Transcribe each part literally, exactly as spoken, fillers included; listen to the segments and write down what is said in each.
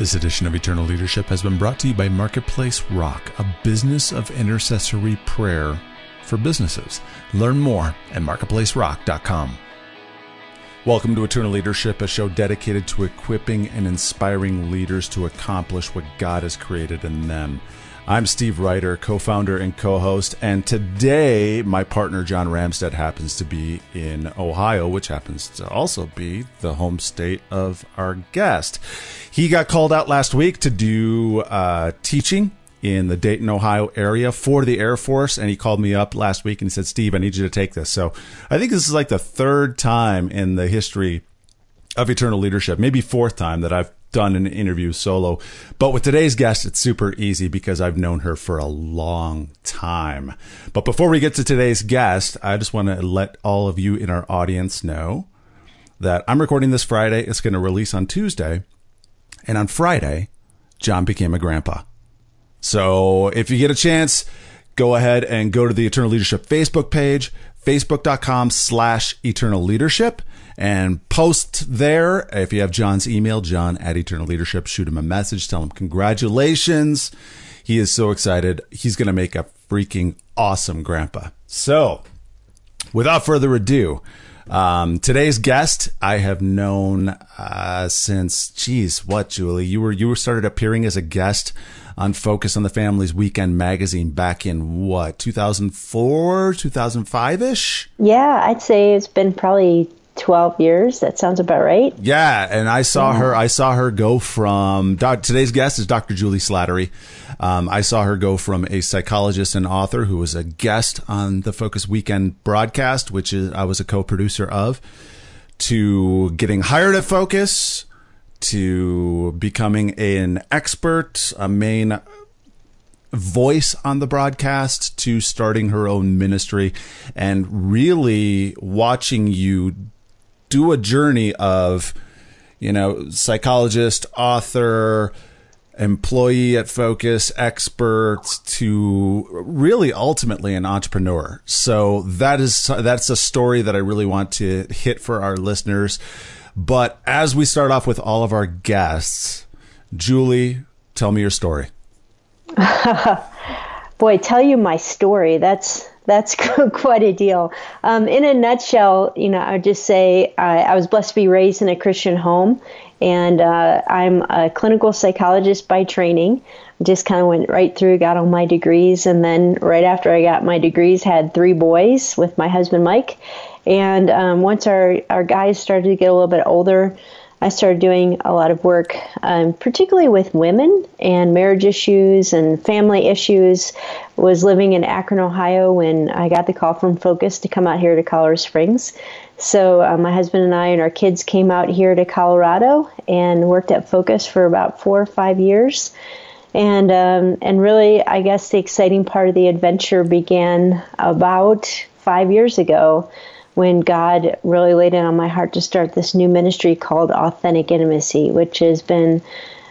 This edition of Eternal Leadership has been brought to you by Marketplace Rock, a business of intercessory prayer for businesses. Learn more at marketplace rock dot com. Welcome to Eternal Leadership, a show dedicated to equipping and inspiring leaders to accomplish what God has created in them. I'm Steve Ryder, co-founder and co-host, and today my partner John Ramstad happens to be in Ohio, which happens to also be the home state of our guest. He got called out last week to do uh, teaching in the Dayton, Ohio area for the Air Force, and he called me up last week and he said, Steve, I need you to take this. So I think this is like the third time in the history of Eternal Leadership, maybe fourth time, that I've done an interview solo. But with today's guest, it's super easy because I've known her for a long time. But before we get to today's guest, I just want to let all of you in our audience know that I'm recording this Friday. It's going to release on Tuesday. And on Friday, John became a grandpa. So if you get a chance, go ahead and go to the Eternal Leadership Facebook page, facebook dot com slash eternal leadership, and post there. If you have John's email, John at Eternal Leadership, shoot him a message, tell him congratulations. He is so excited. He's going to make a freaking awesome grandpa. So without further ado, um, today's guest, I have known uh, since, geez, what, Julie? You were, you were started appearing as a guest on Focus on the Family's Weekend magazine back in what, two thousand four, two thousand five-ish? Yeah, I'd say it's been probably twelve years. That sounds about right. Yeah, and I saw mm-hmm. her. I saw her go from today's guest is Doctor Julie Slattery. Um, I saw her go from a psychologist and author who was a guest on the Focus Weekend broadcast, which is I was a co-producer of, to getting hired at Focus, to becoming an expert, a main voice on the broadcast, to starting her own ministry, and really watching you do a journey of, you know, psychologist, author, employee at Focus, expert, to really ultimately an entrepreneur. So that is, that's a story that I really want to hit for our listeners. But as we start off with all of our guests, Julie, tell me your story. Boy, tell you my story. That's that's quite a deal. Um, in a nutshell, you know, I would just say I, I was blessed to be raised in a Christian home, and uh, I'm a clinical psychologist by training. I just kind of went right through, got all my degrees, and then right after I got my degrees, had three boys with my husband, Mike. And um, once our, our guys started to get a little bit older, I started doing a lot of work, um, particularly with women and marriage issues and family issues. I was living in Akron, Ohio, when I got the call from Focus to come out here to Colorado Springs. So uh, my husband and I and our kids came out here to Colorado and worked at Focus for about four or five years. And um, and really, I guess the exciting part of the adventure began about five years ago, when God really laid it on my heart to start this new ministry called Authentic Intimacy, which has been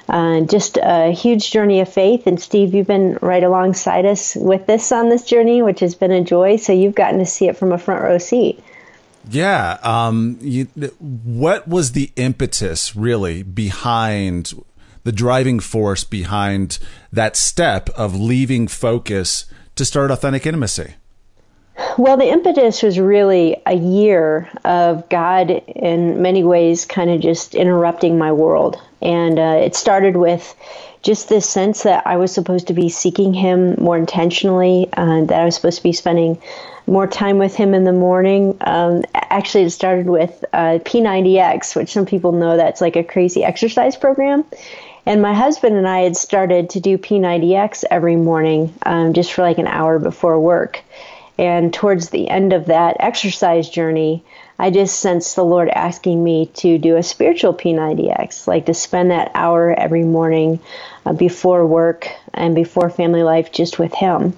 uh, just a huge journey of faith. And Steve, you've been right alongside us with this on this journey, which has been a joy. So you've gotten to see it from a front row seat. Yeah. Um, you, what was the impetus really behind the driving force behind that step of leaving Focus to start Authentic Intimacy? Well, the impetus was really a year of God, in many ways, kind of just interrupting my world. And uh, it started with just this sense that I was supposed to be seeking Him more intentionally, uh, that I was supposed to be spending more time with Him in the morning. Um, actually, it started with uh, P ninety X, which some people know that's like a crazy exercise program. And my husband and I had started to do P ninety X every morning, um, just for like an hour before work. And towards the end of that exercise journey, I just sensed the Lord asking me to do a spiritual P ninety X, like to spend that hour every morning uh, before work and before family life just with Him.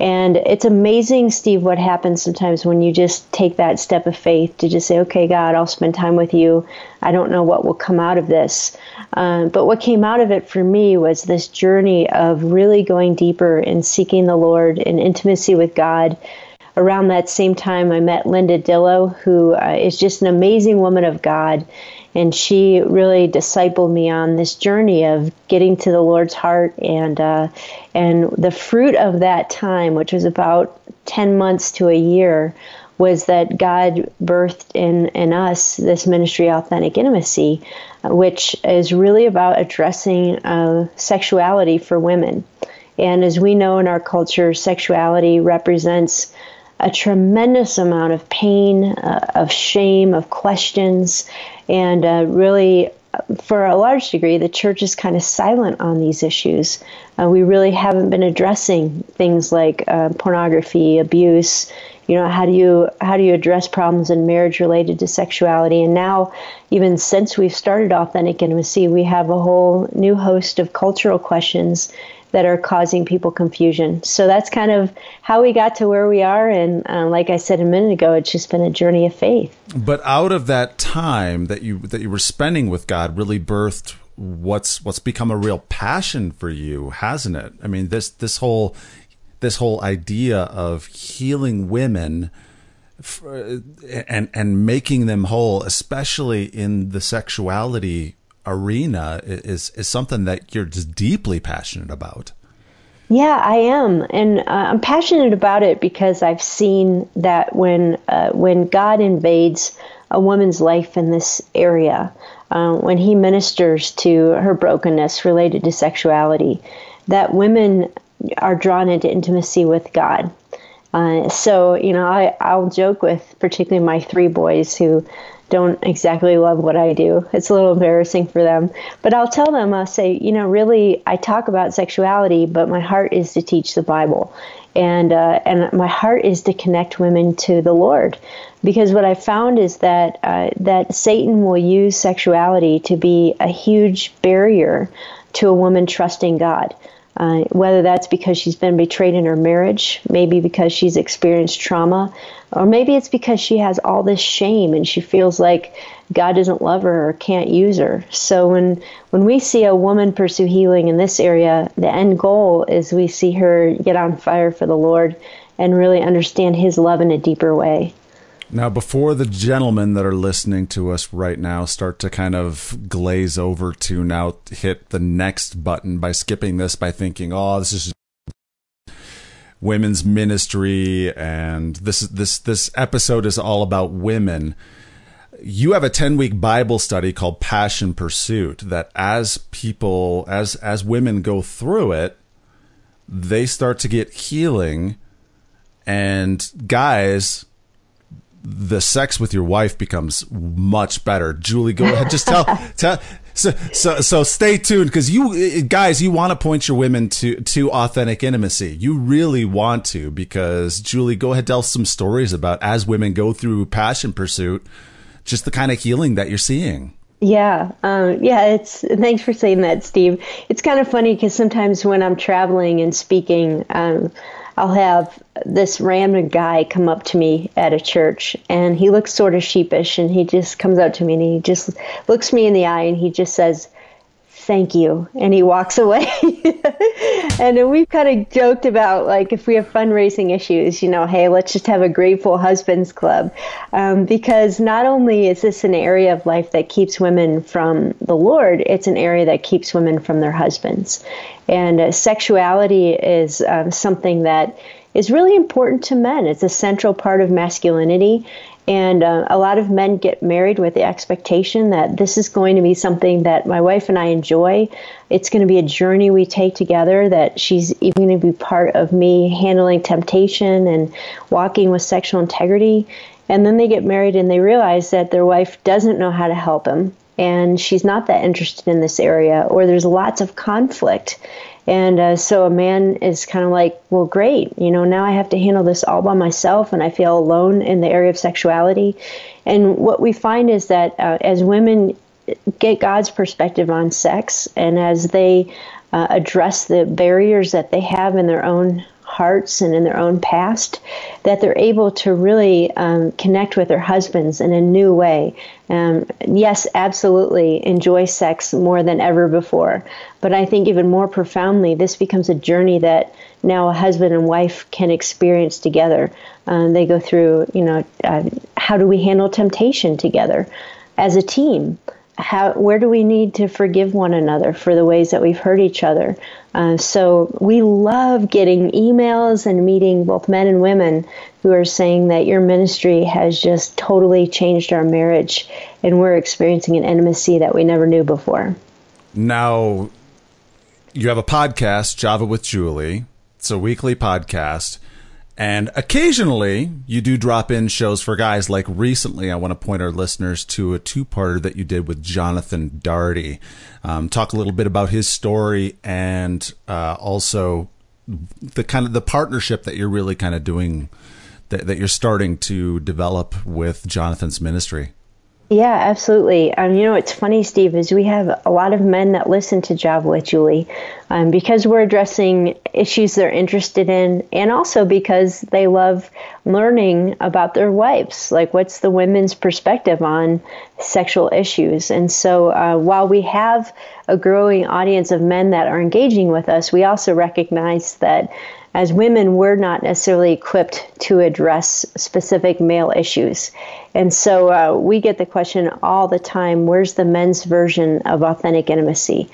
And it's amazing, Steve, what happens sometimes when you just take that step of faith to just say, okay, God, I'll spend time with you. I don't know what will come out of this. Um, but what came out of it for me was this journey of really going deeper and seeking the Lord in intimacy with God. Around that same time, I met Linda Dillow, who uh, is just an amazing woman of God. And she really discipled me on this journey of getting to the Lord's heart. And uh, and the fruit of that time, which was about ten months to a year, was that God birthed in, in us this ministry, Authentic Intimacy, which is really about addressing uh, sexuality for women. And as we know in our culture, sexuality represents a tremendous amount of pain, uh, of shame, of questions, and uh, really, for a large degree, the church is kind of silent on these issues. Uh, we really haven't been addressing things like uh, pornography, abuse. You know, how do you how do you address problems in marriage related to sexuality? And now, even since we've started Authentic Intimacy, we have a whole new host of cultural questions that are causing people confusion. So that's kind of how we got to where we are. And uh, like I said a minute ago, it's just been a journey of faith. But out of that time that you that you were spending with God really birthed what's what's become a real passion for you, hasn't it? I mean, this this whole this whole idea of healing women for, and and making them whole, especially in the sexuality arena, is is something that you're just deeply passionate about. Yeah, I am, and uh, I'm passionate about it because I've seen that when uh, when God invades a woman's life in this area, uh, when He ministers to her brokenness related to sexuality, that women are drawn into intimacy with God. Uh, so, you know, I, I'll joke with particularly my three boys who don't exactly love what I do. It's a little embarrassing for them. But I'll tell them, I'll say, you know, really, I talk about sexuality, but my heart is to teach the Bible. And uh, and my heart is to connect women to the Lord. Because what I found is that uh, that Satan will use sexuality to be a huge barrier to a woman trusting God. Uh, whether that's because she's been betrayed in her marriage, maybe because she's experienced trauma, or maybe it's because she has all this shame and she feels like God doesn't love her or can't use her. So when when we see a woman pursue healing in this area, the end goal is we see her get on fire for the Lord and really understand His love in a deeper way. Now, before the gentlemen that are listening to us right now start to kind of glaze over to now hit the next button by skipping this, by thinking, oh, this is women's ministry and this this this episode is all about women. You have a ten-week Bible study called Passion Pursuit that as people, as as women go through it, they start to get healing. And guys, the sex with your wife becomes much better. Julie, go ahead. Just tell, tell. So, so, so stay tuned, because you guys, you want to point your women to, to Authentic Intimacy. You really want to, because Julie, go ahead, tell some stories about as women go through Passion Pursuit, just the kind of healing that you're seeing. Yeah. Um, yeah. It's thanks for saying that, Steve. It's kind of funny because sometimes when I'm traveling and speaking, um, I'll have this random guy come up to me at a church, and he looks sort of sheepish, and he just comes up to me and he just looks me in the eye and he just says, "Thank you," and he walks away. And we've kind of joked about, like, if we have fundraising issues, you know, hey, let's just have a grateful husbands club, um, because not only is this an area of life that keeps women from the Lord, it's an area that keeps women from their husbands. And uh, sexuality is um, something that is really important to men. It's a central part of masculinity. And uh, a lot of men get married with the expectation that this is going to be something that my wife and I enjoy. It's going to be a journey we take together, that she's even going to be part of me handling temptation and walking with sexual integrity. And then they get married and they realize that their wife doesn't know how to help them, and she's not that interested in this area, or there's lots of conflict. And uh, so a man is kind of like, well, great, you know, now I have to handle this all by myself, and I feel alone in the area of sexuality. And what we find is that uh, as women get God's perspective on sex, and as they uh, address the barriers that they have in their own hearts and in their own past, that they're able to really um, connect with their husbands in a new way. Um, yes, absolutely enjoy sex more than ever before. But I think even more profoundly, this becomes a journey that now a husband and wife can experience together. Um, they go through, you know, uh, how do we handle temptation together as a team? how, where do we need to forgive one another for the ways that we've hurt each other? Uh, so we love getting emails and meeting both men and women who are saying that your ministry has just totally changed our marriage, and we're experiencing an intimacy that we never knew before. Now, you have a podcast, Java with Julie. It's a weekly podcast. And occasionally, you do drop in shows for guys. Like recently, I want to point our listeners to a two-parter that you did with Jonathan Darty. Um, talk a little bit about his story and uh, also the kind of the partnership that you're really kind of doing, that, that you're starting to develop with Jonathan's ministry. Yeah, absolutely. Um, you know, it's funny, Steve, is we have a lot of men that listen to Java with Julie um, because we're addressing issues they're interested in, and also because they love learning about their wives, like what's the women's perspective on sexual issues. And so uh, while we have a growing audience of men that are engaging with us, we also recognize that as women, we're not necessarily equipped to address specific male issues. And so uh, we get the question all the time, where's the men's version of authentic intimacy?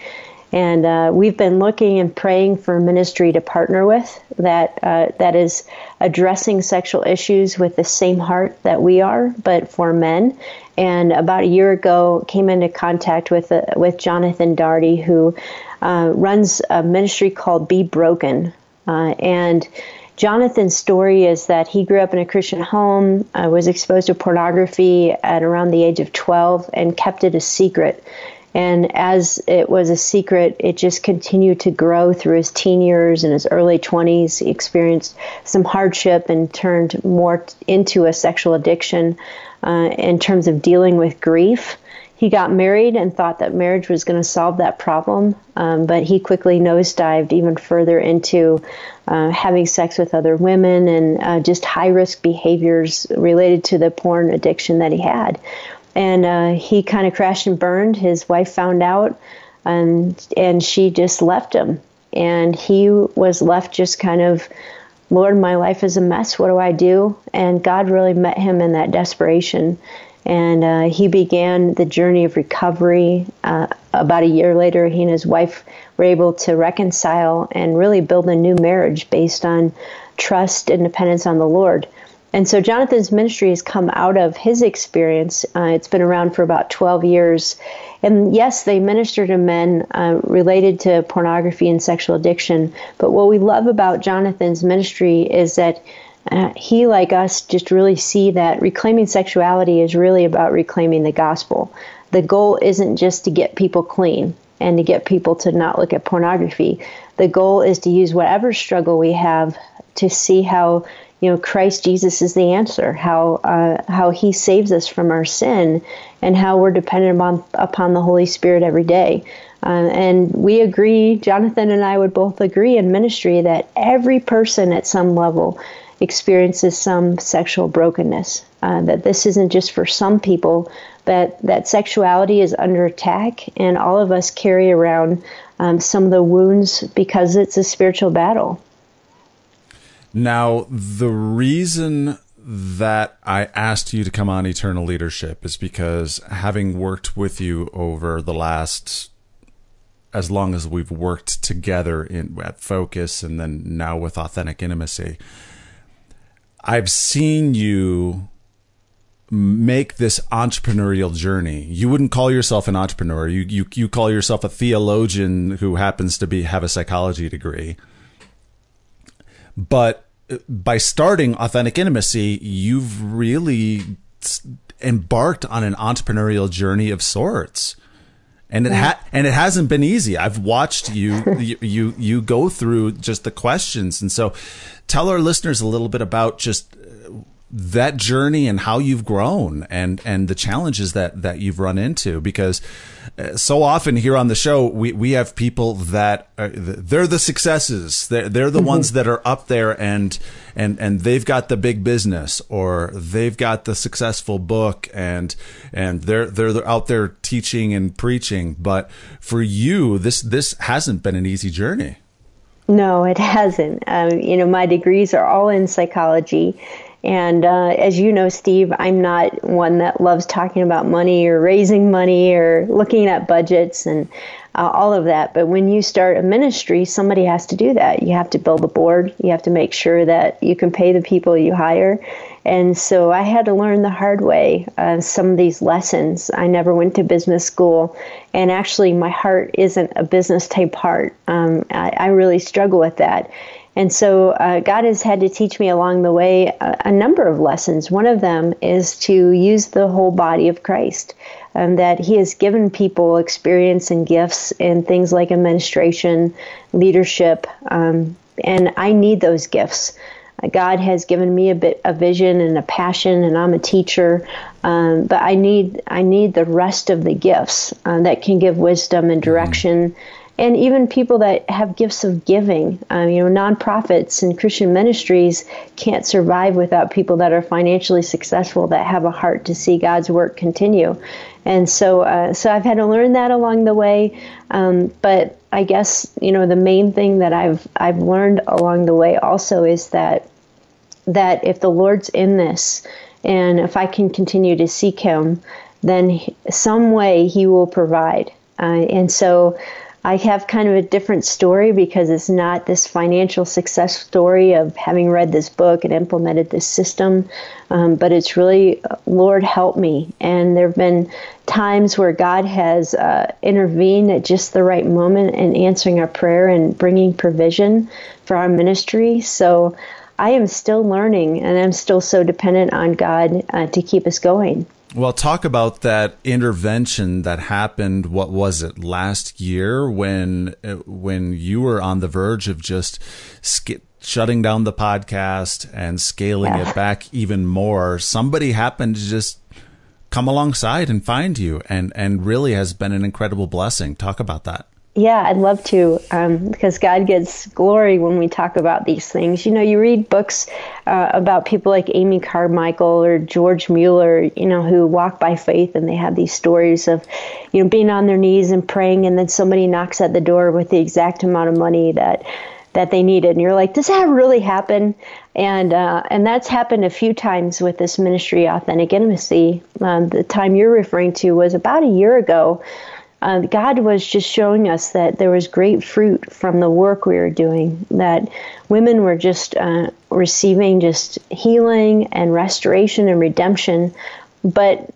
And uh, we've been looking and praying for ministry to partner with that uh, that is addressing sexual issues with the same heart that we are, but for men. And about a year ago, came into contact with uh, with Jonathan Darty, who uh, runs a ministry called Be Broken. Uh, and Jonathan's story is that he grew up in a Christian home, uh, was exposed to pornography at around the age of twelve, and kept it a secret. And as it was a secret, it just continued to grow through his teen years and his early twenties. He experienced some hardship and turned more t- into a sexual addiction uh, in terms of dealing with grief. He got married and thought that marriage was going to solve that problem, um, but he quickly nosedived even further into uh, having sex with other women and uh, just high-risk behaviors related to the porn addiction that he had. And uh, he kind of crashed and burned. His wife found out, and, and she just left him. And he was left just kind of, Lord, my life is a mess. What do I do? And God really met him in that desperation. And uh, he began the journey of recovery. Uh, about a year later, he and his wife were able to reconcile and really build a new marriage based on trust and dependence on the Lord. And so Jonathan's ministry has come out of his experience. Uh, it's been around for about twelve years. And yes, they minister to men uh, related to pornography and sexual addiction. But what we love about Jonathan's ministry is that Uh, he, like us, just really see that reclaiming sexuality is really about reclaiming the gospel. The goal isn't just to get people clean and to get people to not look at pornography. The goal is to use whatever struggle we have to see how, you know, Christ Jesus is the answer, how uh, how he saves us from our sin, and how we're dependent upon, upon the Holy Spirit every day. Uh, and we agree, Jonathan and I would both agree in ministry, that every person at some level experiences some sexual brokenness, uh, that this isn't just for some people, but that sexuality is under attack, and all of us carry around um, some of the wounds because it's a spiritual battle. Now, the reason that I asked you to come on Eternal Leadership is because, having worked with you over the last, as long as we've worked together in at Focus and then now with Authentic Intimacy, I've seen you make this entrepreneurial journey. You wouldn't call yourself an entrepreneur. You you you call yourself a theologian who happens to be have a psychology degree. But by starting Authentic Intimacy, you've really embarked on an entrepreneurial journey of sorts. And it ha- and it hasn't been easy. I've watched you, you you you go through just the questions. And so tell our listeners a little bit about just that journey and how you've grown and and the challenges that that you've run into, because so often here on the show we we have people that are, they're the successes, they're, they're the mm-hmm. ones that are up there and and and they've got the big business, or they've got the successful book, and and they're they're out there teaching and preaching. But for you, this this hasn't been an easy journey. No, it hasn't. Um, you know, my degrees are all in psychology. And uh, as you know, Steve, I'm not one that loves talking about money or raising money or looking at budgets and uh, all of that. But when you start a ministry, somebody has to do that. You have to build a board. You have to make sure that you can pay the people you hire. And so I had to learn the hard way uh, some of these lessons. I never went to business school. And actually, my heart isn't a business type heart. Um, I, I really struggle with that. And so uh, God has had to teach me along the way a, a number of lessons. One of them is to use the whole body of Christ, um, that he has given people experience and gifts in things like administration, leadership, um, and I need those gifts. God has given me a bit a vision and a passion, and I'm a teacher, um, but I need I need the rest of the gifts uh, that can give wisdom and direction. And even people that have gifts of giving, um, you know, nonprofits and Christian ministries can't survive without people that are financially successful, that have a heart to see God's work continue. And so, uh, so I've had to learn that along the way. Um, but I guess, you know, the main thing that I've I've learned along the way also is that that if the Lord's in this, and if I can continue to seek Him, then some way He will provide. Uh, and so. I have kind of a different story because it's not this financial success story of having read this book and implemented this system, um, but it's really, Lord, help me. And there have been times where God has uh, intervened at just the right moment in answering our prayer and bringing provision for our ministry. So I am still learning, and I'm still so dependent on God uh, to keep us going. Well, talk about that intervention that happened. What was it, last year, when when you were on the verge of just sk- shutting down the podcast and scaling yeah. it back even more? Somebody happened to just come alongside and find you, and and really has been an incredible blessing. Talk about that. Yeah, I'd love to, um, because God gets glory when we talk about these things. You know, you read books uh, about people like Amy Carmichael or George Mueller, you know, who walk by faith, and they have these stories of, you know, being on their knees and praying, and then somebody knocks at the door with the exact amount of money that that they needed. And you're like, does that really happen? And uh, and that's happened a few times with this ministry, Authentic Intimacy. Um, the time you're referring to was about a year ago. Uh, God was just showing us that there was great fruit from the work we were doing, that women were just uh, receiving just healing and restoration and redemption, but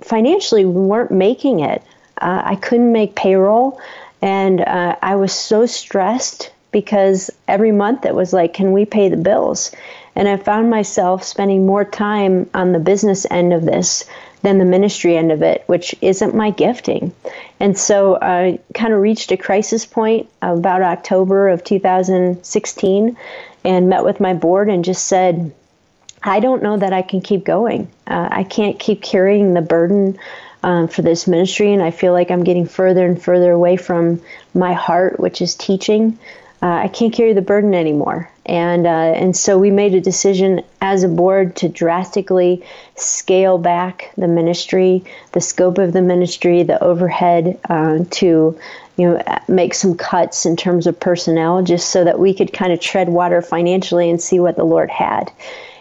financially we weren't making it. Uh, I couldn't make payroll, and uh, I was so stressed because every month it was like, can we pay the bills? And I found myself spending more time on the business end of this than the ministry end of it, which isn't my gifting. And so I kind of reached a crisis point about October of two thousand sixteen and met with my board and just said, I don't know that I can keep going. Uh, I can't keep carrying the burden um, for this ministry, and I feel like I'm getting further and further away from my heart, which is teaching. Uh, I can't carry the burden anymore. And uh, and so we made a decision as a board to drastically scale back the ministry, the scope of the ministry, the overhead, uh, to you know make some cuts in terms of personnel, just so that we could kind of tread water financially and see what the Lord had.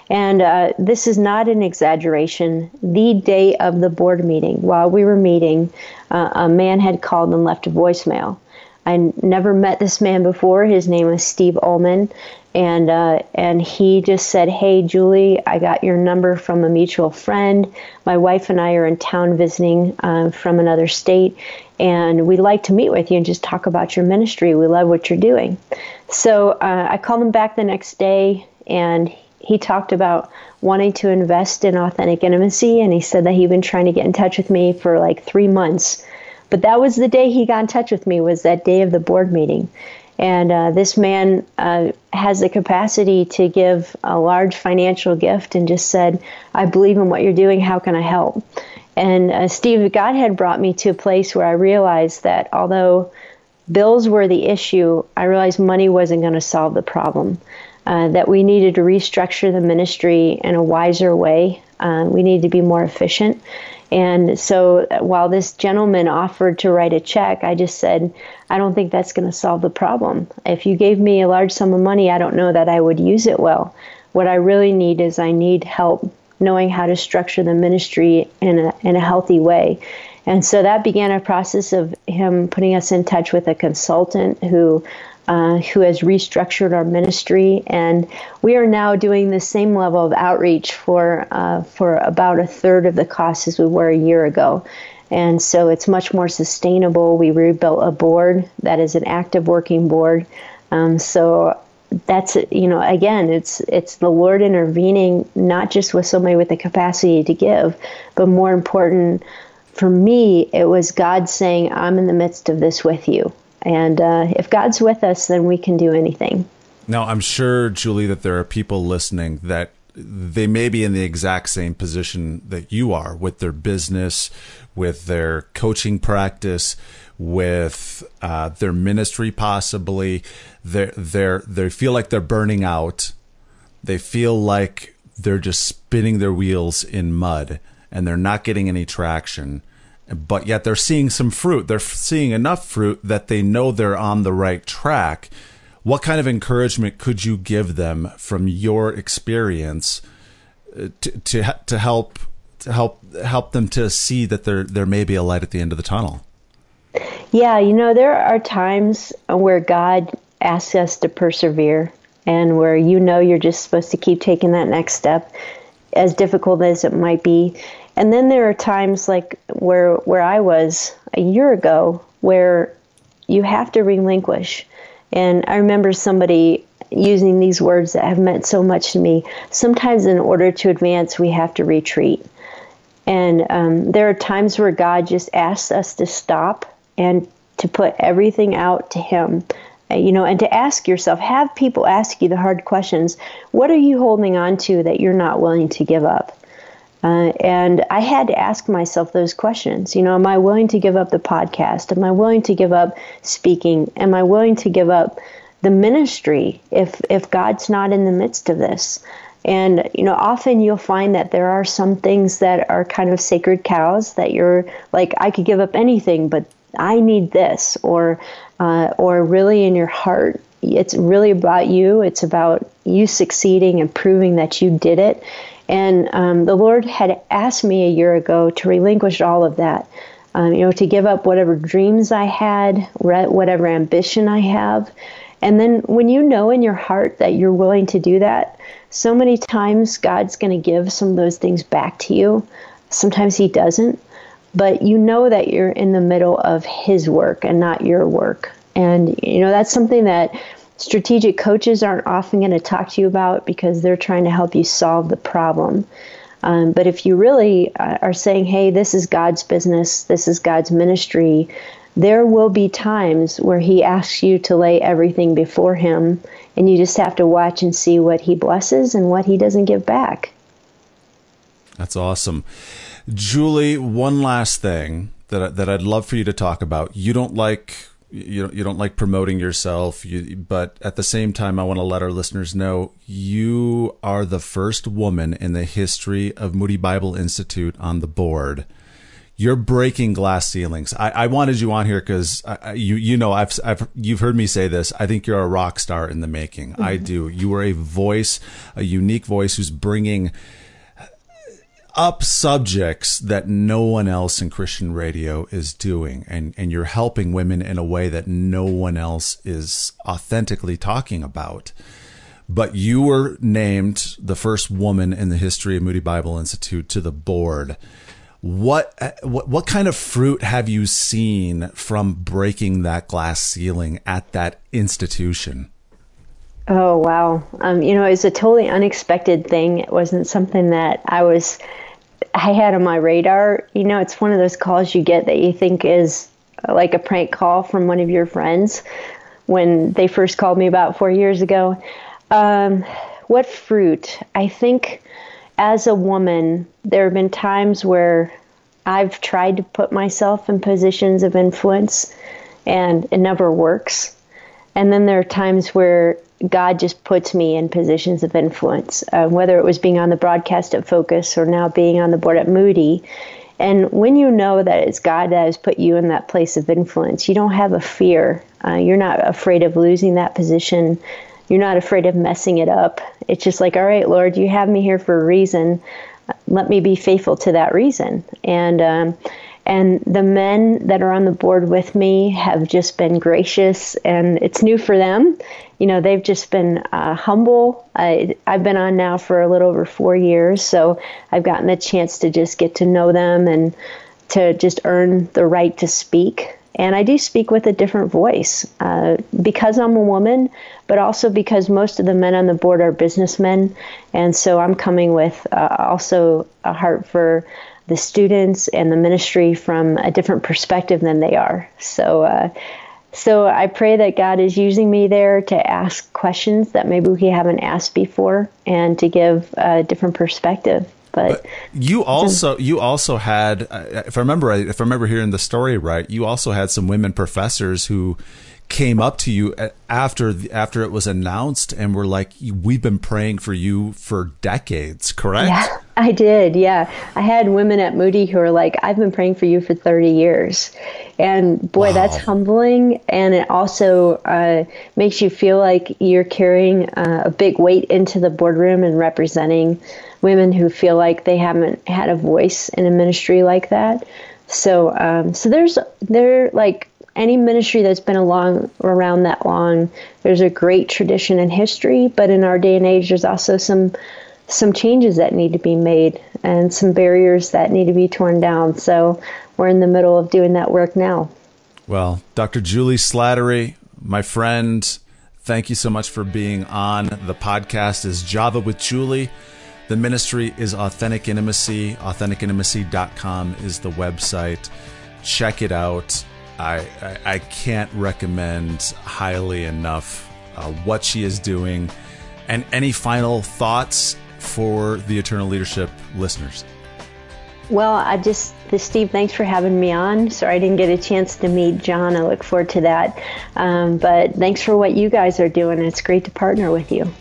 And uh, this is not an exaggeration. The day of the board meeting, while we were meeting, uh, a man had called and left a voicemail. I never met this man before. His name was Steve Ullman. And uh, and he just said, hey, Julie, I got your number from a mutual friend. My wife and I are in town visiting uh, from another state, and we'd like to meet with you and just talk about your ministry. We love what you're doing. So uh, I called him back the next day, and he talked about wanting to invest in Authentic Intimacy, and he said that he'd been trying to get in touch with me for like three months. But that was the day he got in touch with me, was that day of the board meeting. And uh, this man uh, has the capacity to give a large financial gift, and just said, I believe in what you're doing. How can I help? And uh, Steve, God had brought me to a place where I realized that although bills were the issue, I realized money wasn't going to solve the problem, uh, that we needed to restructure the ministry in a wiser way. Uh, we needed to be more efficient. And so while this gentleman offered to write a check, I just said, I don't think that's going to solve the problem. If you gave me a large sum of money, I don't know that I would use it well. What I really need is I need help knowing how to structure the ministry in a, in a healthy way. And so that began a process of him putting us in touch with a consultant who Uh, who has restructured our ministry, and we are now doing the same level of outreach for uh, for about a third of the cost as we were a year ago. And so it's much more sustainable. We rebuilt a board that is an active working board. Um, so that's, you know, again, it's it's the Lord intervening, not just with somebody with the capacity to give, but more important for me, it was God saying, I'm in the midst of this with you. And uh, if God's with us, then we can do anything. Now, I'm sure, Julie, that there are people listening that they may be in the exact same position that you are with their business, with their coaching practice, with uh, their ministry, possibly. They're, they're, they feel like they're burning out. They feel like they're just spinning their wheels in mud and they're not getting any traction. But yet they're seeing some fruit. They're seeing enough fruit that they know they're on the right track. What kind of encouragement could you give them from your experience to to, to help to help help them to see that there there may be a light at the end of the tunnel? Yeah, you know, there are times where God asks us to persevere, and where you know you're just supposed to keep taking that next step, as difficult as it might be. And then there are times like where where I was a year ago where you have to relinquish. And I remember somebody using these words that have meant so much to me. Sometimes in order to advance, we have to retreat. And um, there are times where God just asks us to stop and to put everything out to Him. You know, and to ask yourself, have people ask you the hard questions. What are you holding on to that you're not willing to give up? Uh, and I had to ask myself those questions. You know, am I willing to give up the podcast? Am I willing to give up speaking? Am I willing to give up the ministry if if God's not in the midst of this? And, you know, often you'll find that there are some things that are kind of sacred cows that you're like, I could give up anything, but I need this, or uh, or really in your heart, it's really about you. It's about you succeeding and proving that you did it. And um, the Lord had asked me a year ago to relinquish all of that, um, you know, to give up whatever dreams I had, whatever ambition I have. And then when you know in your heart that you're willing to do that, so many times God's going to give some of those things back to you. Sometimes He doesn't. But you know that you're in the middle of His work and not your work. And, you know, that's something that strategic coaches aren't often going to talk to you about because they're trying to help you solve the problem. Um, but if you really are saying, hey, this is God's business, this is God's ministry, there will be times where He asks you to lay everything before Him, and you just have to watch and see what He blesses and what He doesn't give back. That's awesome. Julie, one last thing that that I'd love for you to talk about. You don't like you you don't like promoting yourself, you, but at the same time, I want to let our listeners know you are the first woman in the history of Moody Bible Institute on the board. You're breaking glass ceilings. I, I wanted you on here because you you know I've I've you've heard me say this. I think you're a rock star in the making. Mm-hmm. I do. You are a voice, a unique voice who's bringing up subjects that no one else in Christian radio is doing, and and you're helping women in a way that no one else is authentically talking about. But you were named the first woman in the history of Moody Bible Institute to the board. What what what kind of fruit have you seen from breaking that glass ceiling at that institution? Oh, wow. Um, you know, it was a totally unexpected thing. It wasn't something that I was, I had on my radar. You know, it's one of those calls you get that you think is like a prank call from one of your friends when they first called me about four years ago. Um, what fruit? I think as a woman, there have been times where I've tried to put myself in positions of influence and it never works. And then there are times where God just puts me in positions of influence, uh, whether it was being on the broadcast at Focus or now being on the board at Moody. And when you know that it's God that has put you in that place of influence, you don't have a fear. Uh, you're not afraid of losing that position. You're not afraid of messing it up. It's just like, all right, Lord, you have me here for a reason. Let me be faithful to that reason. And um, and the men that are on the board with me have just been gracious, and it's new for them. You know, they've just been uh, humble. I, I've been on now for a little over four years, so I've gotten the chance to just get to know them and to just earn the right to speak. And I do speak with a different voice uh, because I'm a woman, but also because most of the men on the board are businessmen. And so I'm coming with uh, also a heart for the students and the ministry from a different perspective than they are. So uh, so I pray that God is using me there to ask questions that maybe we haven't asked before and to give a different perspective. But, but you also you also had, if I remember if I remember hearing the story right, you also had some women professors who came up to you after after it was announced and were like, "We've been praying for you for decades," correct? Yeah, I did. Yeah, I had women at Moody who were like, "I've been praying for you for thirty years," and boy, wow. That's humbling, and it also uh, makes you feel like you're carrying uh, a big weight into the boardroom and representing women who feel like they haven't had a voice in a ministry like that. So, um, so there's there like any ministry that's been along around that long. There's a great tradition and history, but in our day and age, there's also some some changes that need to be made and some barriers that need to be torn down. So, we're in the middle of doing that work now. Well, Doctor Julie Slattery, my friend, thank you so much for being on the podcast. Is Java with Julie. The ministry is Authentic Intimacy. authentic intimacy dot com is the website. Check it out. I, I, I can't recommend highly enough uh, what she is doing. And any final thoughts for the Eternal Leadership listeners? Well, I just, Steve, thanks for having me on. Sorry I didn't get a chance to meet John. I look forward to that. Um, but thanks for what you guys are doing. It's great to partner with you.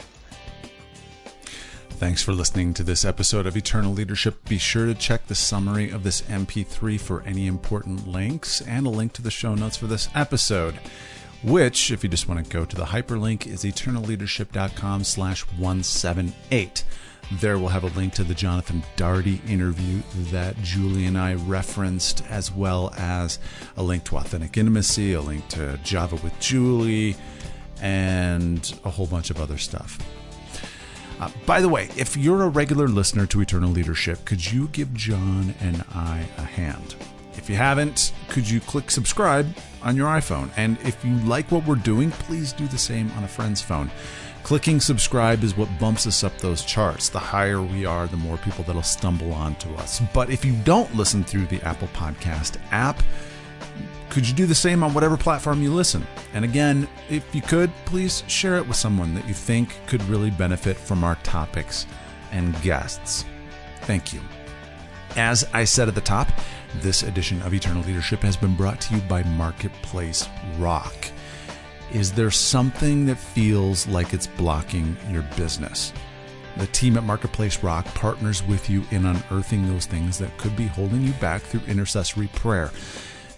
Thanks for listening to this episode of Eternal Leadership. Be sure to check the summary of this M P three for any important links and a link to the show notes for this episode, which, if you just want to go to the hyperlink, is eternal leadership dot com slash one seventy-eight. There we'll have a link to the Jonathan Darty interview that Julie and I referenced, as well as a link to Authentic Intimacy, a link to Java with Julie, and a whole bunch of other stuff. Uh, by the way, if you're a regular listener to Eternal Leadership, could you give John and I a hand? If you haven't, could you click subscribe on your iPhone? And if you like what we're doing, please do the same on a friend's phone. Clicking subscribe is what bumps us up those charts. The higher we are, the more people that'll stumble onto us. But if you don't listen through the Apple Podcast app, could you do the same on whatever platform you listen? And again, if you could, please share it with someone that you think could really benefit from our topics and guests. Thank you. As I said at the top, this edition of Eternal Leadership has been brought to you by Marketplace Rock. Is there something that feels like it's blocking your business? The team at Marketplace Rock partners with you in unearthing those things that could be holding you back through intercessory prayer.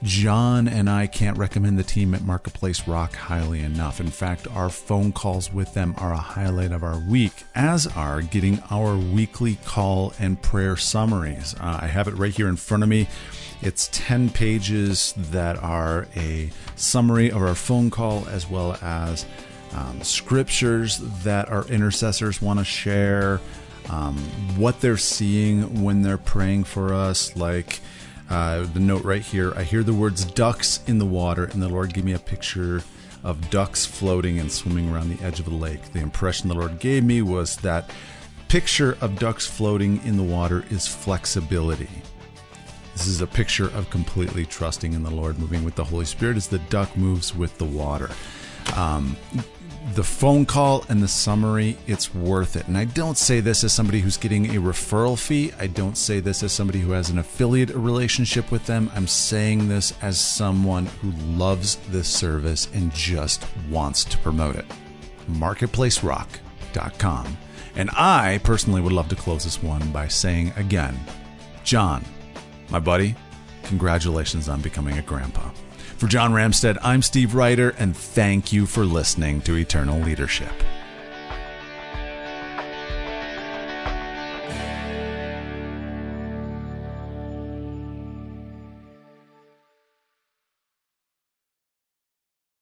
John and I can't recommend the team at Marketplace Rock highly enough. In fact, our phone calls with them are a highlight of our week, as are getting our weekly call and prayer summaries. Uh, I have it right here in front of me. It's ten pages that are a summary of our phone call, as well as um, scriptures that our intercessors want to share, um, what they're seeing when they're praying for us, like... Uh, the note right here, I hear the words ducks in the water, and the Lord gave me a picture of ducks floating and swimming around the edge of the lake. The impression the Lord gave me was that picture of ducks floating in the water is flexibility. This is a picture of completely trusting in the Lord, moving with the Holy Spirit as the duck moves with the water. Um, the phone call and the summary, it's worth it. And I don't say this as somebody who's getting a referral fee. I don't say this as somebody who has an affiliate relationship with them. I'm saying this as someone who loves this service and just wants to promote it. marketplace rock dot com. And I personally would love to close this one by saying again, John, My buddy, congratulations on becoming a grandpa. For John Ramstead, I'm Steve Ryder, and thank you for listening to Eternal Leadership.